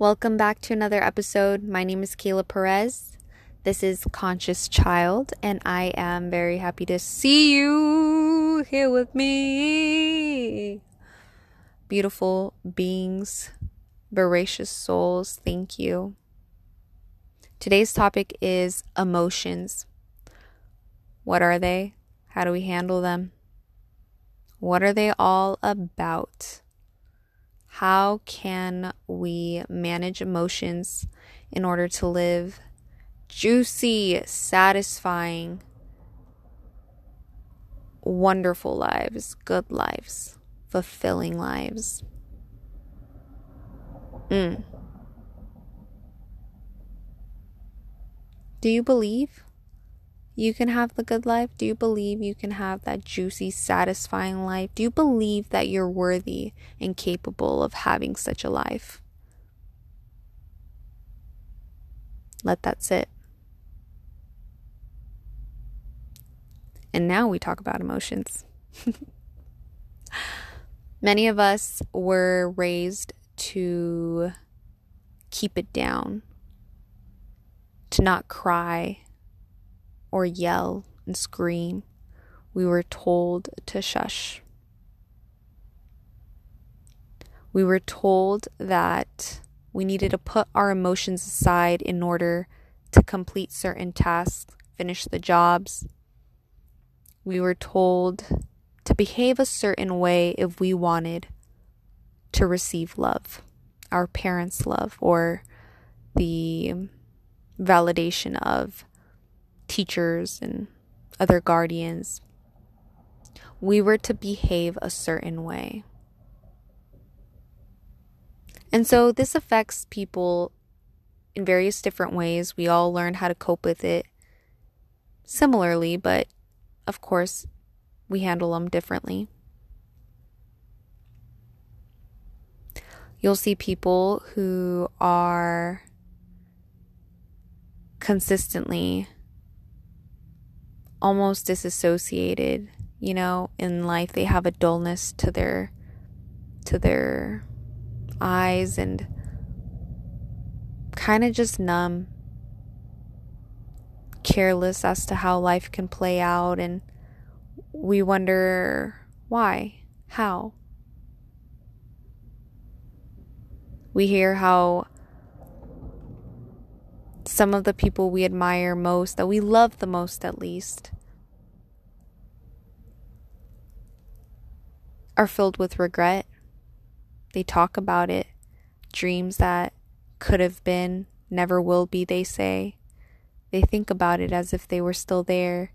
Welcome back to another episode. My name is Kayla Perez. This is Conscious Child, and I am very happy to see you here with me. Beautiful beings, voracious souls, thank you. Today's topic is emotions. What are they? How do we handle them? What are they all about? How can we manage emotions in order to live juicy, satisfying, wonderful lives, good lives, fulfilling lives? Do you believe you can have the good life? Do you believe you can have that juicy, satisfying life? Do you believe that you're worthy and capable of having such a life? Let that sit. And now we talk about emotions. Many of us were raised to keep it down, to not cry or yell and scream. We were told to shush. We were told that we needed to put our emotions aside in order to complete certain tasks, finish the jobs. We were told to behave a certain way if we wanted to receive love, our parents' love, or the validation of teachers and other guardians. We were to behave a certain way. And so this affects people in various different ways. We all learn how to cope with it similarly, but of course we handle them differently. You'll see people who are consistently almost disassociated, you know, in life. They have a dullness to their eyes and kind of just numb, careless as to how life can play out, and we wonder why, how. We hear how some of the people we admire most, that we love the most at least, are filled with regret. They talk about it. Dreams that could have been, never will be, they say. They think about it as if they were still there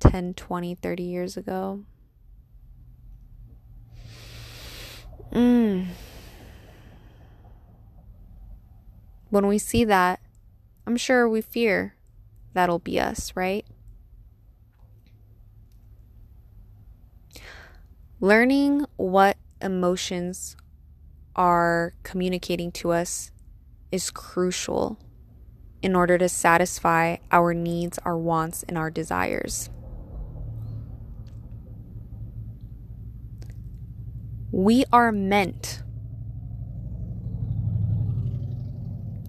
10, 20, 30 years ago. When we see that, I'm sure we fear that'll be us, right? Learning what emotions are communicating to us is crucial in order to satisfy our needs, our wants, and our desires. We are meant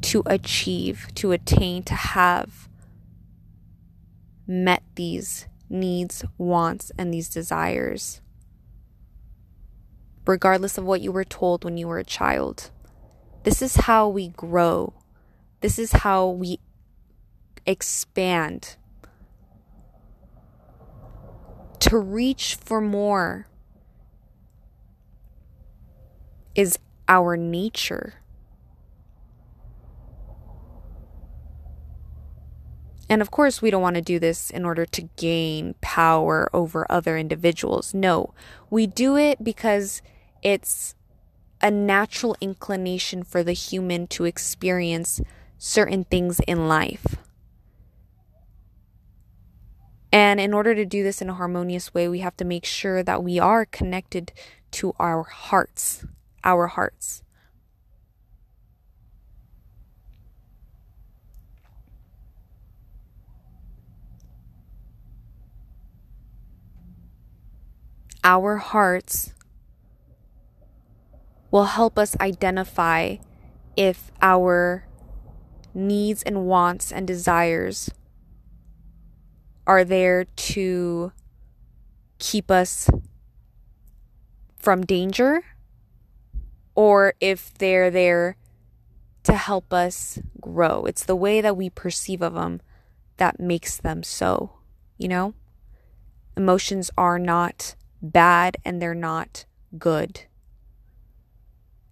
to achieve, to attain, to have met these needs, wants, and these desires, regardless of what you were told when you were a child. This is how we grow. This is how we expand to reach for more. Is our nature. And of course, we don't want to do this in order to gain power over other individuals. No, we do it because it's a natural inclination for the human to experience certain things in life. And in order to do this in a harmonious way, we have to make sure that we are connected to our hearts, our hearts. Our hearts will help us identify if our needs and wants and desires are there to keep us from danger, or if they're there to help us grow. It's the way that we perceive of them that makes them so, you know? Emotions are not bad and they're not good.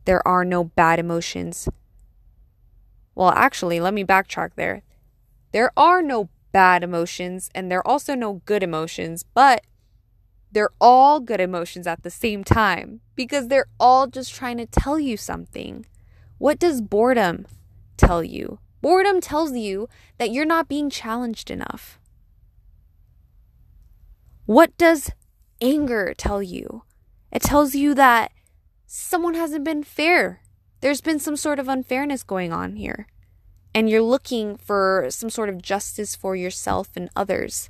There are no bad emotions. Well, actually, let me backtrack there. There are no bad emotions and there are also no good emotions, but they're all good emotions at the same time because they're all just trying to tell you something. What does boredom tell you? Boredom tells you that you're not being challenged enough. What does anger tell you? It tells you that someone hasn't been fair. There's been some sort of unfairness going on here. And you're looking for some sort of justice for yourself and others.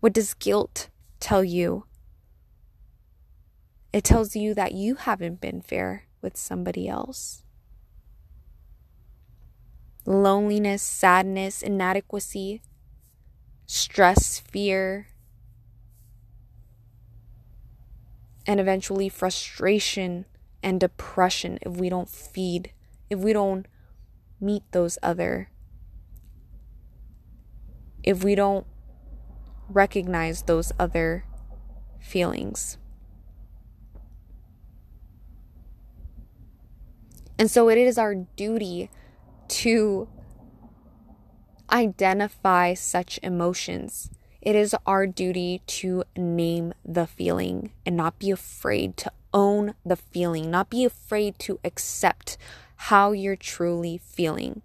What does guilt tell you? It tells you that you haven't been fair with somebody else. Loneliness, sadness, inadequacy, stress, fear, and eventually frustration and depression if we don't feed, if we don't meet those other, if we don't recognize those other feelings. And so it is our duty to identify such emotions. It is our duty to name the feeling and not be afraid to own the feeling, not be afraid to accept how you're truly feeling.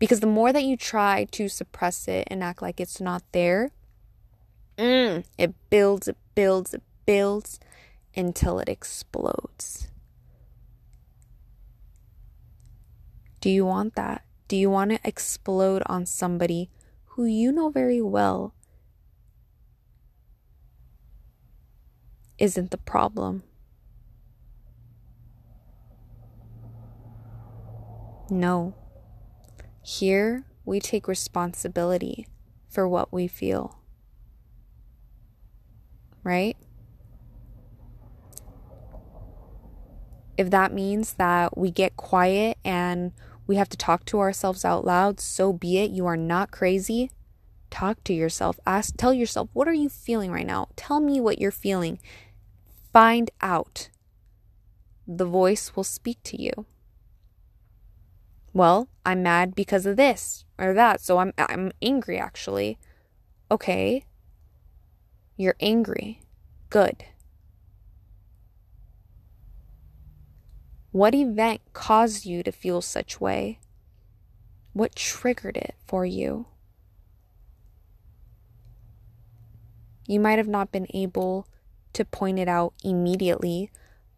Because the more that you try to suppress it and act like it's not there, it builds, it builds, it builds until it explodes. Do you want that? Do you want to explode on somebody who you know very well isn't the problem? No. Here, we take responsibility for what we feel. Right? If that means that we get quiet and we have to talk to ourselves out loud, so be it. You are not crazy. Talk to yourself. Tell yourself, what are you feeling right now? Tell me what you're feeling. Find out. The voice will speak to you. Well, I'm mad because of this or that, so I'm angry actually. Okay. You're angry. Good. What event caused you to feel such way? What triggered it for you? You might have not been able to point it out immediately,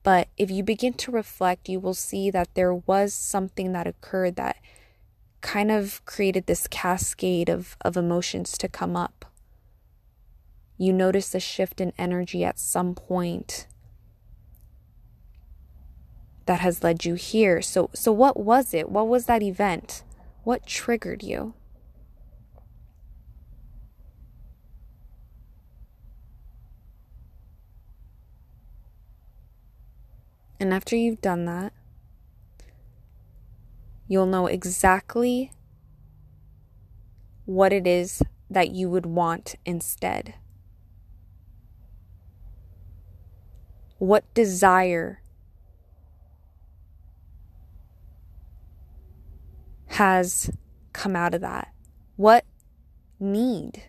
but if you begin to reflect, you will see that there was something that occurred that kind of created this cascade of emotions to come up. You notice a shift in energy at some point that has led you here. So what was it? What was that event? What triggered you? And after you've done that, you'll know exactly what it is that you would want instead. What desire has come out of that? What need?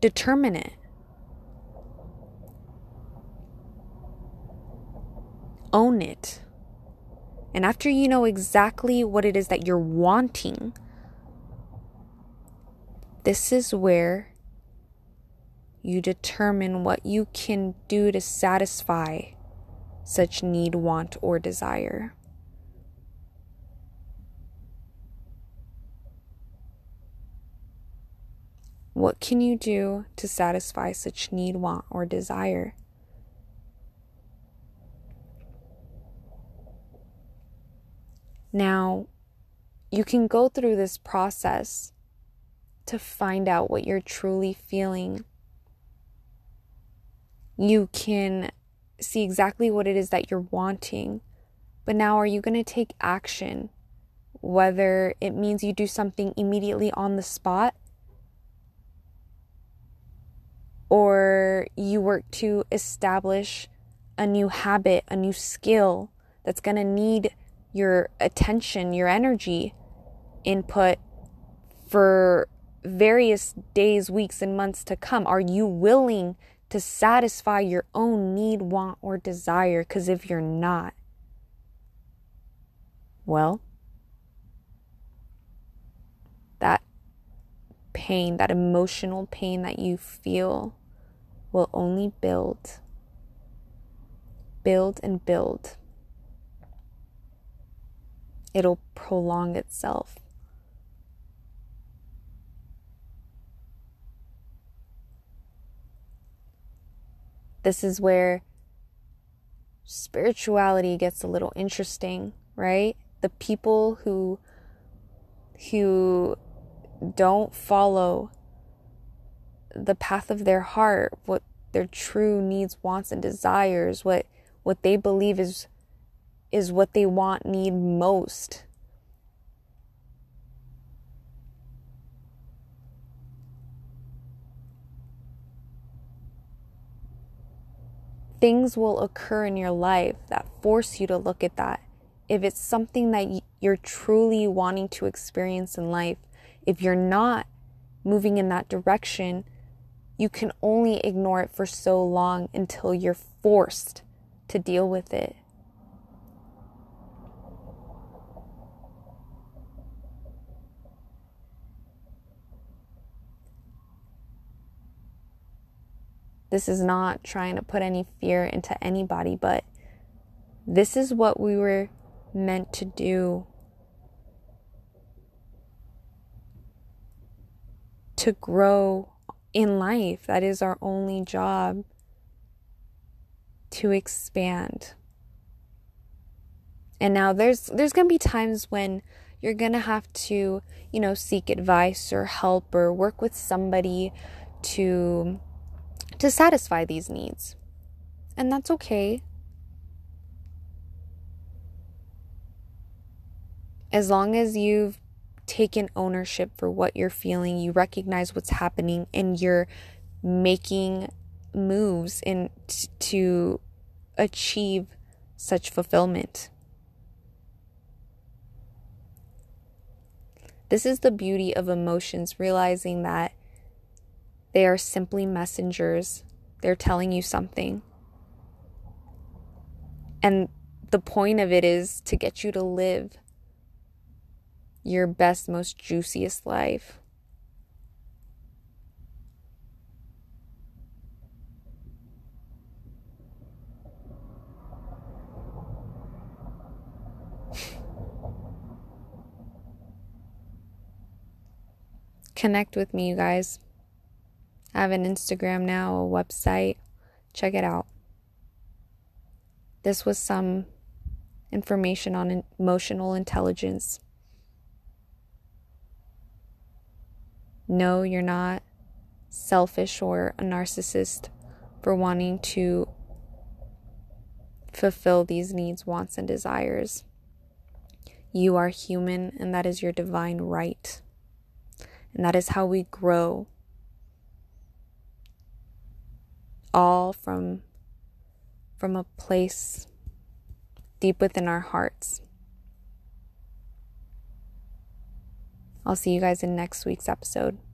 Determine it. Own it. And after you know exactly what it is that you're wanting, this is where you determine what you can do to satisfy such need, want, or desire. What can you do to satisfy such need, want, or desire? Now, you can go through this process to find out what you're truly feeling. You can see exactly what it is that you're wanting. But now, are you going to take action? Whether it means you do something immediately on the spot, or you work to establish a new habit, a new skill that's going to need your attention, your energy input for various days, weeks, and months to come. Are you willing to satisfy your own need, want, or desire? Because if you're not, well, that pain, that emotional pain that you feel will only build. It'll prolong itself. This is where spirituality gets a little interesting, right? The people who don't follow the path of their heart, what their true needs, wants, and desires, what they believe is what they want, need most. Things will occur in your life that force you to look at that. If it's something that you're truly wanting to experience in life, if you're not moving in that direction, you can only ignore it for so long until you're forced to deal with it. This is not trying to put any fear into anybody, but this is what we were meant to do. To grow in life, that is our only job. To expand. And now there's going to be times when you're going to have to, seek advice or help or work with somebody to satisfy these needs. And that's okay. As long as you've taken ownership for what you're feeling, you recognize what's happening, and you're making moves to achieve such fulfillment. This is the beauty of emotions, realizing that they are simply messengers. They're telling you something. And the point of it is to get you to live your best, most juiciest life. Connect with me, you guys. I have an Instagram now, a website. Check it out. This was some information on emotional intelligence. No, you're not selfish or a narcissist for wanting to fulfill these needs, wants, and desires. You are human, and that is your divine right. And that is how we grow. All from a place deep within our hearts. I'll see you guys in next week's episode.